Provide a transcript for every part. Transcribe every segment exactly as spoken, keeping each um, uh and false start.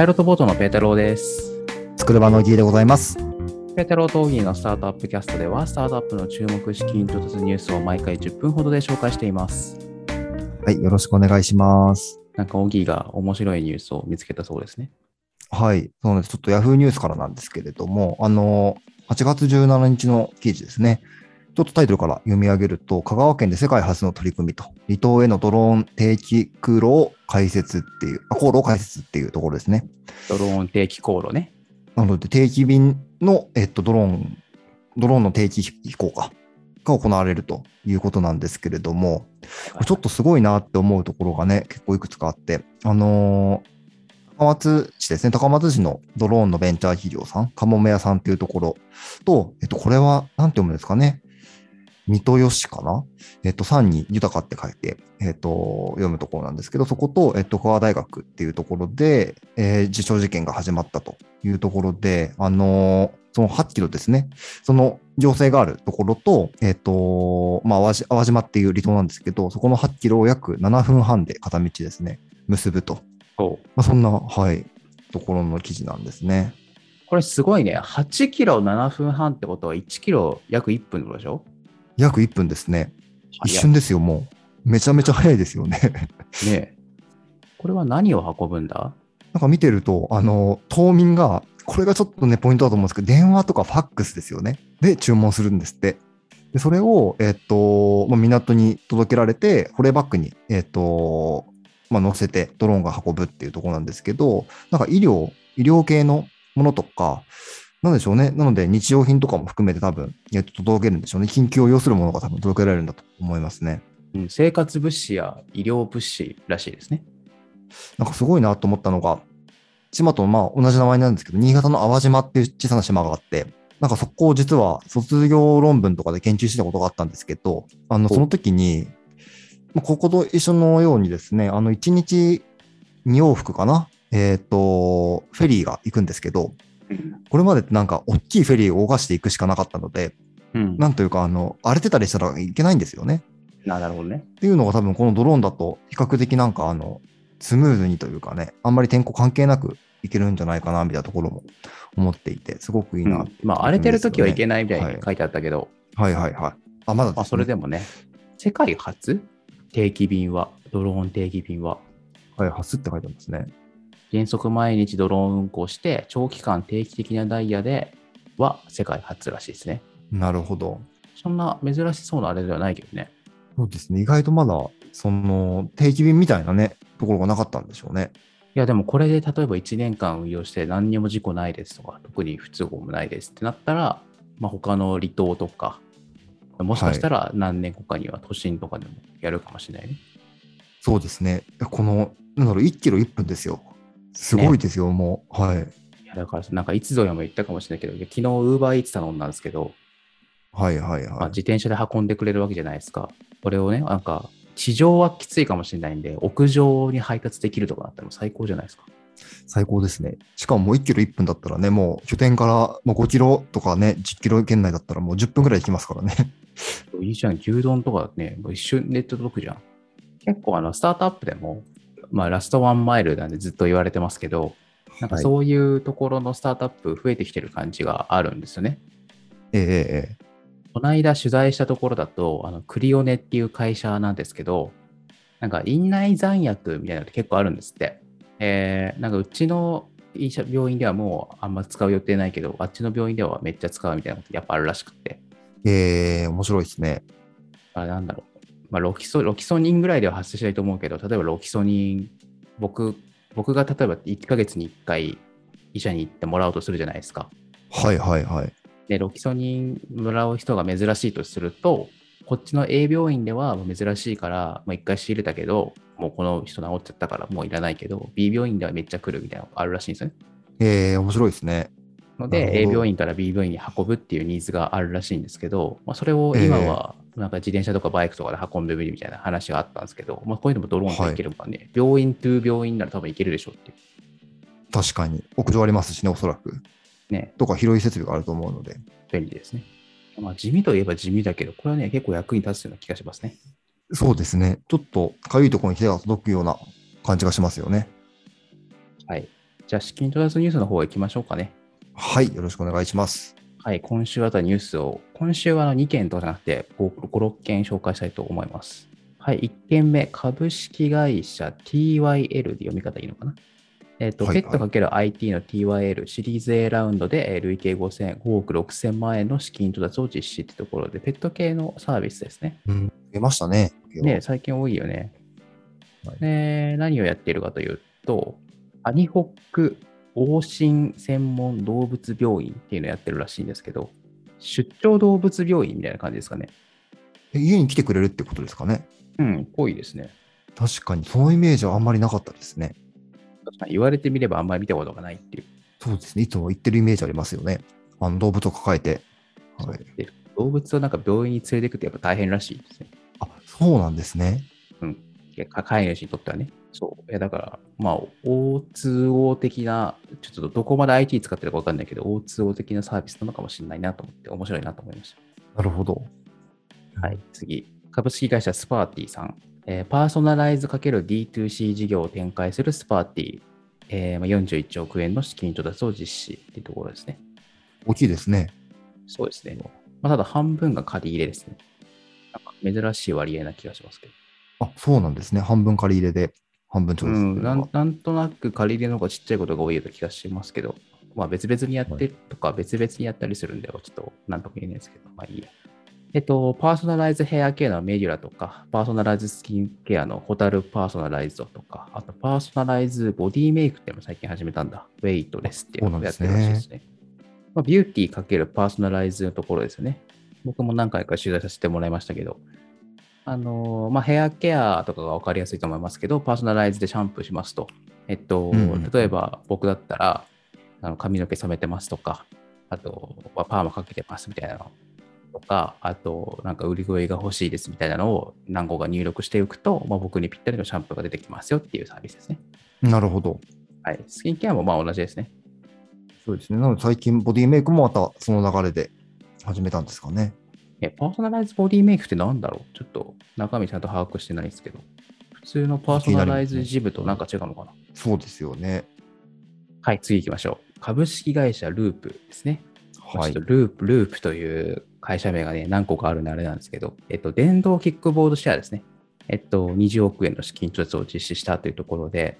パイロットボートのペータローです。つくるばのギーでございます。ペータローとオギーのスタートアップキャストでは、スタートアップの注目資金調達ニュースを毎回じゅっぷんほどで紹介しています。はい、よろしくお願いします。なんかオギーが面白いニュースを見つけたそうですね。はい、そうです。ちょっとヤフーニュースからなんですけれども、あのはちがつじゅうしちにちの記事ですね。ちょっとタイトルから読み上げると、香川県で世界初の取り組みと、離島へのドローン定期空路を開設っていう、あ、航路を開設っていうところですね。ドローン定期航路ね。なので定期便の、えっと、ドローン、ドローンの定期飛行かが行われるということなんですけれども、ちょっとすごいなって思うところがね、結構いくつかあって、あのー、高松市ですね、高松市のドローンのベンチャー企業さん、カモメ屋さんっていうところと、えっと、これは何て読むんですかね。三豊市かな、えっと、さんに豊かって書いて、えっと、読むところなんですけど、そこと、えっと、香川大学っていうところで、えー、実証実験が始まったというところで、あのー、そのはちキロですね、その情勢があるところと、えっと、まあ、淡路、淡路島っていう離島なんですけど、そこのはちキロを約ななふんはんで片道ですね、結ぶと。そう。まあ、そんな、はい、ところの記事なんですね。これすごいね、はちキロななふんはんってことはいちキロ約いっぷんでしょ。約いっぷんですね。一瞬ですよ。もうめちゃめちゃ早いですよね。ねえ、これは何を運ぶんだ。なんか見てると、あの島民が、これがちょっとねポイントだと思うんですけど、電話とかファックスですよね、で注文するんですって。でそれを、えーとまあ、港に届けられて、保冷バッグに、えーとまあ、乗せてドローンが運ぶっていうところなんですけど、なんか医療医療系のものとかなんでしょうね。なので日用品とかも含めて多分届けるんでしょうね。緊急を要するものが多分届けられるんだと思いますね、うん、生活物資や医療物資らしいですね。なんかすごいなと思ったのが、島とまあ同じ名前なんですけど、新潟の淡島っていう小さな島があって、なんかそこを実は卒業論文とかで研究してたことがあったんですけど、あのその時にここと一緒のようにですね、あのいちにちに往復かな、えーとフェリーが行くんですけど、これまでってなんか大きいフェリーを動かしていくしかなかったので、うん、なんというかあの荒れてたりしたらいけないんですよね。なるほどね。っていうのが多分このドローンだと比較的なんかあのスムーズにというかね、あんまり天候関係なくいけるんじゃないかなみたいなところも思っていて、すごくいいなって、うん。まあ荒れてるときはいけないみたいに書いてあったけど、はい、はいはいはい。あ、まだですね。まあ、それでもね、世界初定期便はドローン定期便は、はい、初って書いてありますね。原則毎日ドローン運行して長期間定期的なダイヤでは世界初らしいですね。なるほど。そんな珍しそうなあれではないけどね。そうですね。意外とまだその定期便みたいなねところがなかったんでしょうね。いやでもこれで例えばいちねんかん運用して何にも事故ないですとか、特に不都合もないですってなったら、まあ、他の離島とかもしかしたら何年後かには都心とかでもやるかもしれないね、はい、そうですね。このなんだろういちキロいっぷんですよ。すごいですよ、ね、もう。はい。いやだから、なんかいつぞやも言ったかもしれないけど、いや昨日、ウーバーイーツ頼んだんですけど、はいはいはい。まあ、自転車で運んでくれるわけじゃないですか。これをね、なんか、地上はきついかもしれないんで、屋上に配達できるとかだったら最高じゃないですか。最高ですね。しかももういちキロいっぷんだったらね、もう拠点から、まあ、ごキロとかね、じゅっキロ圏内だったらもうじゅっぷんぐらい行きますからね。いいじゃん、牛丼とかね、一瞬で届くじゃん。結構、あの、スタートアップでも、まあ、ラストワンマイルなんでずっと言われてますけど、なんかそういうところのスタートアップ増えてきてる感じがあるんですよね。はい、えええ。この間取材したところだと、あのクリオネっていう会社なんですけど、なんか院内残薬みたいなのって結構あるんですって。えー、なんかうちの病院ではもうあんま使う予定ないけど、あっちの病院ではめっちゃ使うみたいなことやっぱあるらしくて。ええー、面白いですね。あれなんだろう。まあ、ロキソ、ロキソニンぐらいでは発生しないと思うけど、例えばロキソニン、僕、僕が例えばいっかげつにいっかい医者に行ってもらうとするじゃないですか。はいはいはい。で、ロキソニンもらう人が珍しいとすると、こっちの A 病院では珍しいから、まあ、いっかい仕入れたけど、もうこの人治っちゃったからもういらないけど、B 病院ではめっちゃ来るみたいなのがあるらしいんですよね。えー、面白いですね。ので A 病院から B 病院に運ぶっていうニーズがあるらしいんですけど、まあ、それを今はなんか自転車とかバイクとかで運んでみるみたいな話があったんですけど、まあ、こういうのもドローンで行けるからね、はい、病院と病院なら多分行けるでしょうっていう。確かに屋上ありますしね、おそらくね、とか広い設備があると思うので便利ですね、まあ、地味といえば地味だけど、これはね結構役に立つような気がしますね。そうですね。ちょっとかゆいところに手が届くような感じがしますよね。はい。じゃあ資金調達ニュースの方行きましょうかね。はい、よろしくお願いします。はい、今週あったニュースを、今週はにけんとじゃなくてご、ろっけん紹介したいと思います。はい、いっけんめ、株式会社 ティーワイエル で読み方いいのかな。えっと、はいはい、ペットかける アイティー の ティーワイエル シリーズ A ラウンドで累計ごせんごおくろくせんまんえんの資金調達を実施ってところで、ペット系のサービスですね。うん、出ましたね。ね、最近多いよね。はい、で、何をやっているかというと、アニホック往診専門動物病院っていうのをやってるらしいんですけど、出張動物病院みたいな感じですかね。家に来てくれるってことですかね。うん、多いですね。確かにそのイメージはあんまりなかったですね。言われてみればあんまり見たことがないっていう。そうですね。いつも言ってるイメージありますよね。あの動物を抱えて、はい、動物をなんか病院に連れていくってやっぱ大変らしいですね。あ、そうなんですね。うん。飼い主にとってはね。そう。いやだからまあ オーツーオー 的なちょっとどこまで アイティー 使ってるか分かんないけど オーツーオー 的なサービスなのかもしれないなと思って面白いなと思いました。なるほど。はい。次、株式会社スパーティーさん。えー、パーソナライズ ×ディーツーシー 事業を展開するスパーティー、えー、よんじゅういちおくえんの資金調達を実施というところですね。大きいですね。そうですね。まあ、ただ半分が借り入れですね。なんか珍しい割合な気がしますけど。あ、そうなんですね。半分借り入れで、半分調達。うん、なん、なんとなく借り入れの方がちっちゃいことが多いような気がしますけど、まあ、別々にやってとか、別々にやったりするんで、ちょっとなんとも言えないですけど、まあいいや。えっと、パーソナライズヘアケアのメデュラとか、パーソナライズスキンケアのホタルパーソナライズドとか、あとパーソナライズボディメイクっていうのも最近始めたんだ。ウェイトレスっていうのをやってるらしいですね。まあ、ビューティーかけるパーソナライズのところですよね。僕も何回か取材させてもらいましたけど、あの、まあ、ヘアケアとかが分かりやすいと思いますけど、パーソナライズでシャンプーしますと。えっと、うん、例えば僕だったら、あの髪の毛染めてますとか、あと、まあ、パーマかけてますみたいなの。とかあとなんか売り声が欲しいですみたいなのを何個か入力しておくと、まあ、僕にぴったりのシャンプーが出てきますよっていうサービスですね。なるほど、はい、スキンケアもまあ同じですね。そうですね。なので最近ボディメイクもまたその流れで始めたんですかね。えパーソナライズボディメイクってなんだろう。ちょっと中身ちゃんと把握してないですけど、普通のパーソナライズジムとなんか違うのかな。そうですよね。はい、次行きましょう。株式会社ループですね。はい、ちょっとループ、ループという会社名がね、何個かあるのあれなんですけど、えっと、電動キックボードシェアですね。えっと、にじゅうおくえんの資金調達を実施したというところで、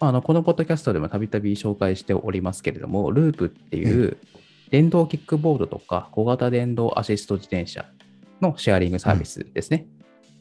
あの、このポッドキャストでもたびたび紹介しておりますけれども、ループっていう電動キックボードとか小型電動アシスト自転車のシェアリングサービスですね。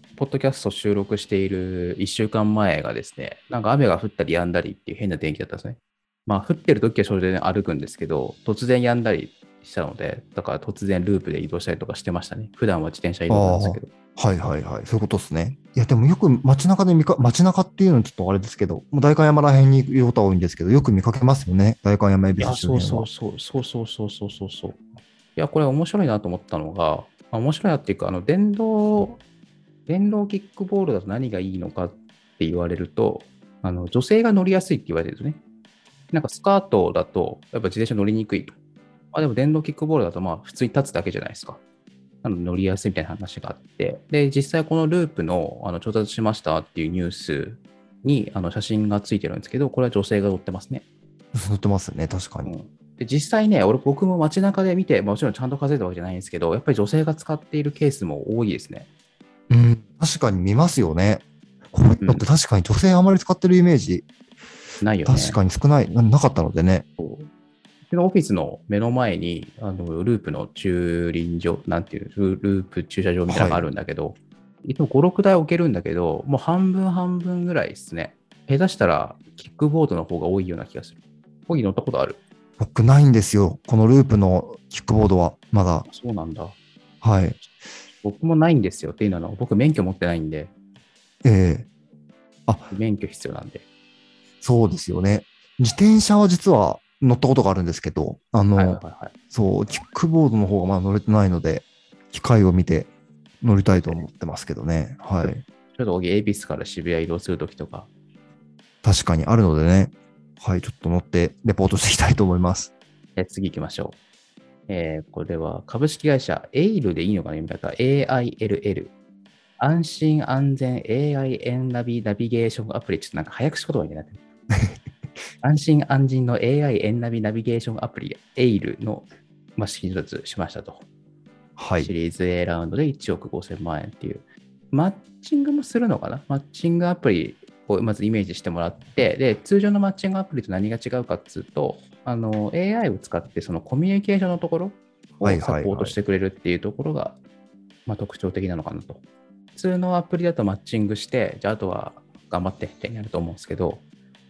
うん、ポッドキャスト収録しているいっしゅうかんまえがですね、なんか雨が降ったりやんだりっていう変な天気だったんですね。まあ、降ってる時はそれで、ね、歩くんですけど、突然やんだりしたので、だから突然ループで移動したりとかしてましたね。普段は自転車移動なんですけど。はいはいはい、そういうことですね。いやでもよく街中で見か街中っていうのはちょっとあれですけど、もう代官山ら辺にいることは多いんですけど、よく見かけますよね。代官山恵比寿周辺は。そうそうそうそうそうそうそうそう。いやこれ面白いなと思ったのが、面白いなっていうかあの電動電動キックボールだと何がいいのかって言われると、あの女性が乗りやすいって言われてるんですね。なんかスカートだとやっぱ自転車乗りにくい。あでも電動キックボールだとまあ普通に立つだけじゃないですか。なので乗りやすいみたいな話があって、で実際このループ の, あの調達しましたっていうニュースにあの写真がついてるんですけど、これは女性が乗ってますね。乗ってますね、確かに。うん、で実際ね、俺僕も街中で見て、もちろんちゃんと稼いだわけじゃないんですけど、やっぱり女性が使っているケースも多いですね。うん、確かに見ますよね。こういうのって確かに女性あまり使ってるイメージ、うん、ないよね。確かに少ない な, なかったのでね。オフィスの目の前にあのループの駐輪場なんていうループ駐車場みたいなのがあるんだけど、はい、いつもご、ろくだい置けるんだけど、もう半分半分ぐらいですね。下手したらキックボードの方が多いような気がする。ホギ乗ったことある？僕ないんですよ、このループのキックボードはまだ。そうなんだ。はい、僕もないんですよ。っていうのは僕免許持ってないんで。ええー、あ、免許必要なんで。そうですよね。自転車は実は乗ったことがあるんですけど、あの、はいはいはい、そう、キックボードの方がまだ乗れてないので、機械を見て乗りたいと思ってますけどね。はい。ちょっと、恵比寿から渋谷移動するときとか。確かにあるのでね。はい、ちょっと乗ってレポートしていきたいと思います。え次行きましょう。えー、これは株式会社 Aill でいいのかな、読み方。エーアイエルエル。安心安全 エーアイ エンナビナビゲーションアプリ。ちょっとなんか早口言葉になってる。安心安心の エーアイ エンナビナビゲーションアプリ Aill のマシン一つしましたと、はい、シリーズ A ラウンドでいちおくごせんまんえんっていうマッチングもするのかな。マッチングアプリをまずイメージしてもらって、で通常のマッチングアプリと何が違うかっつうと、あの エーアイ を使ってそのコミュニケーションのところをサポートしてくれるっていうところが、はいはいはい、まあ、特徴的なのかなと。普通のアプリだとマッチングして、じゃああとは頑張ってってなると思うんですけど、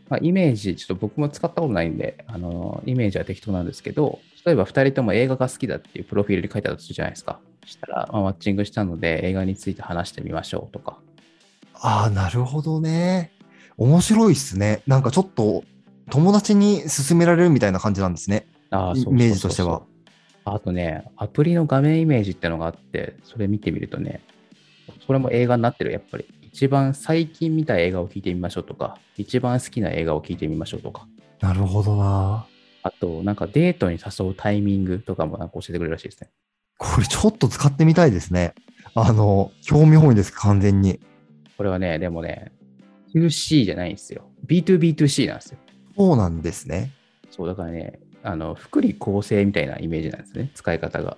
まあ、イメージちょっと僕も使ったことないんで、あのイメージは適当なんですけど、例えばふたりとも映画が好きだっていうプロフィールに書いてあったとするじゃないですか。したら、まあ、マッチングしたので映画について話してみましょうとか。ああ、なるほどね。面白いっすね。なんかちょっと友達に勧められるみたいな感じなんですね。あ、そうそうそうそう、イメージとしては。あとね、アプリの画面イメージってのがあって、それ見てみるとね、それも映画になってる。やっぱり一番最近見た映画を聞いてみましょうとか、一番好きな映画を聞いてみましょうとか。なるほどな。あとなんかデートに誘うタイミングとかもなんか教えてくれるらしいですね。これちょっと使ってみたいですね。あの興味本位です、完全に。これはね、でもね ツーシー じゃないんですよ、 ビーツービーツーシー なんですよ。そうなんですね。そうだからね、あの福利厚生みたいなイメージなんですね、使い方が。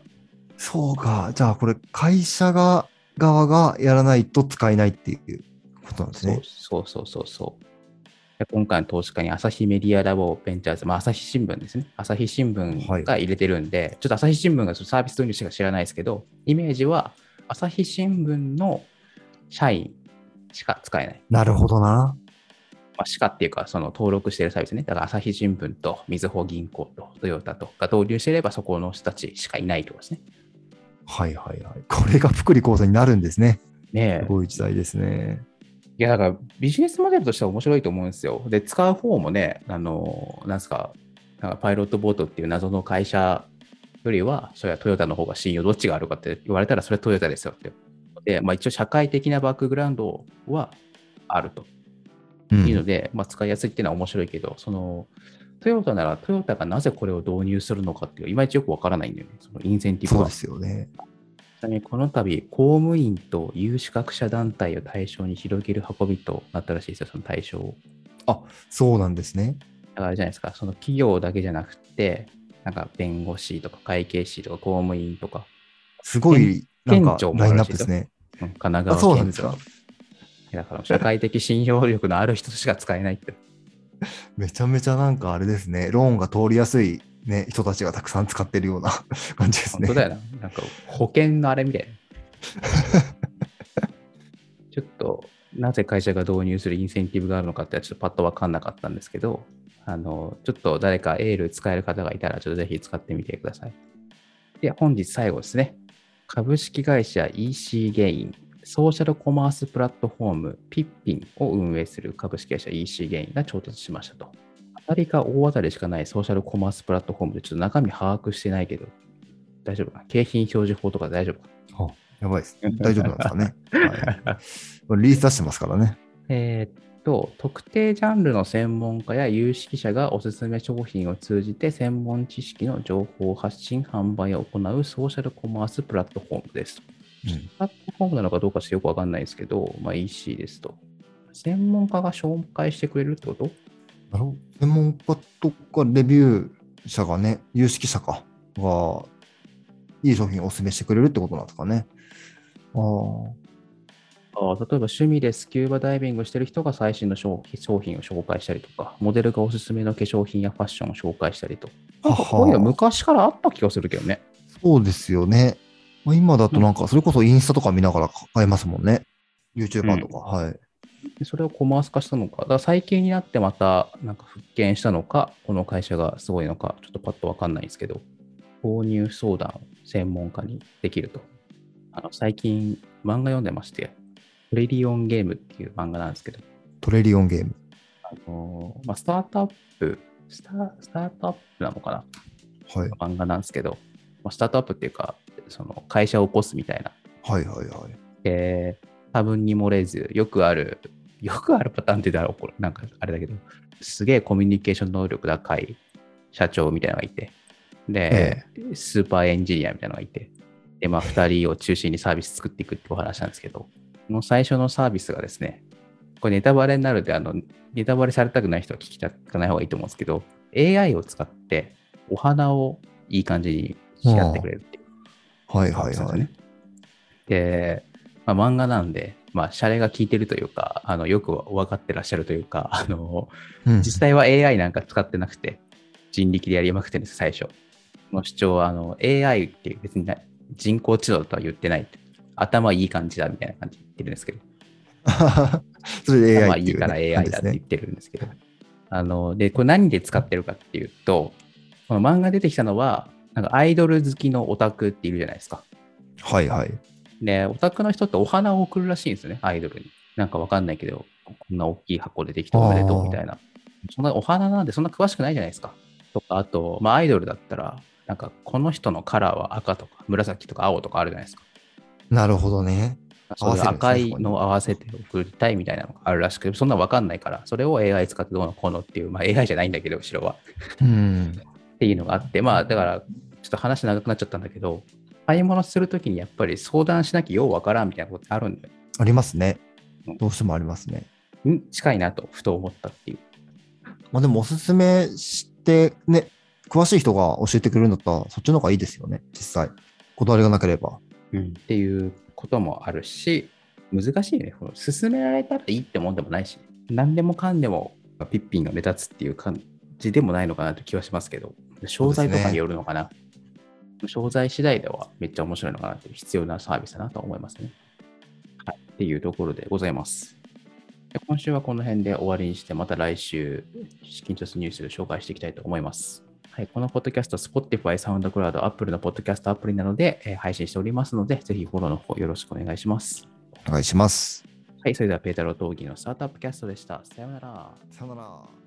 そうか。じゃあこれ会社が側がやらないと使えないっていうことなんですね。そうそうそうそう。今回の投資家に朝日メディアラボベンチャーズ、まあ、朝日新聞ですね。朝日新聞が入れてるんで、はい、ちょっと朝日新聞がサービス導入しか知らないですけど、イメージは朝日新聞の社員しか使えない。なるほどな。まあ、しかっていうか、その登録しているサービスね。だから朝日新聞とみずほ銀行とトヨタとか導入していれば、そこの人たちしかいないとかですね。はいはいはい。これが福利厚生になるんですね。ねえ。すごい時代ですね。いや、だからビジネスモデルとしては面白いと思うんですよ。で、使う方もね、あの、なんですか、なんかパイロットボートっていう謎の会社よりは、それはトヨタの方が信用どっちがあるかって言われたら、それはトヨタですよって。で、まあ一応社会的なバックグラウンドはあると。うん、いうので、まあ、使いやすいっていうのは面白いけど、そのトヨタならトヨタがなぜこれを導入するのかっていういまいちよくわからないんだよね、そのインセンティブは。そうですよね。ちなみにこの度公務員と有資格者団体を対象に広げる運びとなったらしいですよ、その対象を。あ、そうなんですね。だからあれじゃないですか、その企業だけじゃなくて、なんか弁護士とか会計士とか公務員とか、すごいなんかラインナップですね。神奈川県庁。そうなんですか。だから社会的信用力のある人しか使えないってめちゃめちゃなんかあれですね、ローンが通りやすい、ね、人たちがたくさん使ってるような感じですね。本当だよな、なんか保険のあれみたいなちょっとなぜ会社が導入するインセンティブがあるのかってちょっとパッと分かんなかったんですけど、あのちょっと誰かAill使える方がいたらちょっとぜひ使ってみてください。で、本日最後ですね、株式会社 イーシー ゲインソーシャルコマースプラットフォームピッピンを運営する株式会社 イーシー ゲインが調達しましたと。当たりか大当たりしかないソーシャルコマースプラットフォームで、ちょっと中身把握してないけど大丈夫かな、景品表示法とか大丈夫かな。はあ、やばいです。大丈夫なんですかね、はい、リリース出してますからね。えー、っと特定ジャンルの専門家や有識者がおすすめ商品を通じて専門知識の情報発信販売を行うソーシャルコマースプラットフォームですと。プラットフォームなのかどうかしてよくわかんないですけど、まあ、イーシー ですと。専門家が紹介してくれるってこと？なるほど。専門家とかレビュー者がね、有識者かがいい商品をお勧めしてくれるってことなんですかね。ああ、例えば趣味でスキューバダイビングしてる人が最新の商品を紹介したりとか、モデルがおすすめの化粧品やファッションを紹介したりと。なんかこういうの昔からあった気がするけどね。そうですよね。今だとなんかそれこそインスタとか見ながら買えますもんね、うん、YouTuber とか、はい。それをコマース化したのか、だから最近になってまたなんか復権したのか、この会社がすごいのかちょっとパッと分かんないんですけど、購入相談を専門家にできると。あの最近漫画読んでまして、トレリオンゲームっていう漫画なんですけど、トレリオンゲーム、あのーまあ、スタートアップスタ、スタートアップなのかな、はい、漫画なんですけど、まあ、スタートアップっていうかその会社を起こすみたいな、はいはいはい、えー、多分に漏れずよくあるよくあるパターンって言ったら怒るなんかあれだけど、すげえコミュニケーション能力高い社長みたいなのがいて、で、ええ、スーパーエンジニアみたいなのがいて、で、まあ、ふたりを中心にサービス作っていくってお話なんですけど、この最初のサービスがですね、これネタバレになるで、あのネタバレされたくない人は聞きたくない方がいいと思うんですけど、 エーアイ を使ってお花をいい感じに仕上げてくれるっていう、ね、はいはいはい。で、まあ、漫画なんで、まあ、シャレが効いてるというか、あのよく分かってらっしゃるというか、あの、うん、実際は エーアイ なんか使ってなくて人力でやりまくってるんです。最初の主張はあの エーアイ って別に人工知能とは言ってない、頭いい感じだみたいな感じで言ってるんですけどそれで エーアイ っていう、ね、頭いいから エーアイ だって言ってるんですけど、あのでこれ何で使ってるかっていうと、この漫画出てきたのはなんかアイドル好きのオタクっているじゃないですか。はいはい。でオタクの人ってお花を贈るらしいんですよね、アイドルに。なんかわかんないけど、こんな大きい箱でできたおめでとうみたいな。そんなお花なんでそんな詳しくないじゃないですか。とかあと、まあ、アイドルだったらなんかこの人のカラーは赤とか紫とか青とかあるじゃないですか。なるほどね。そういう赤いのを合わせて送りたいみたいなのがあるらしくて、そんな分かんないから、それを エーアイ 使ってどうのこうのっていう、まあ、エーアイ じゃないんだけど、後ろはうんっていうのがあって、まあだからちょっと話長くなっちゃったんだけど、買い物するときにやっぱり相談しなきゃよう分からんみたいなことってあるんだよ。ありますね。どうしてもありますね。うん、近いなとふと思ったっていう。まあでもおすすめしてね、詳しい人が教えてくれるんだったらそっちの方がいいですよね、実際。こだわりがなければ。うん、っていうこともあるし、難しいね。勧められたらいいってもんでもないし、何でもかんでもピッピンが目立つっていう感じでもないのかなという気はしますけど、商材とかによるのかな、ね、商材次第ではめっちゃ面白いのかなっていう必要なサービスだなと思いますね、はい、っていうところでございます。で今週はこの辺で終わりにして、また来週資金調達ニュースを紹介していきたいと思います。はい、このポッドキャスト、Spotify、SoundCloud、Apple のポッドキャストアプリなどで、えー、配信しておりますので、ぜひフォローの方よろしくお願いします。お願いします。はい、それではペータローとオギーのスタートアップキャストでした。さよなら。さよなら。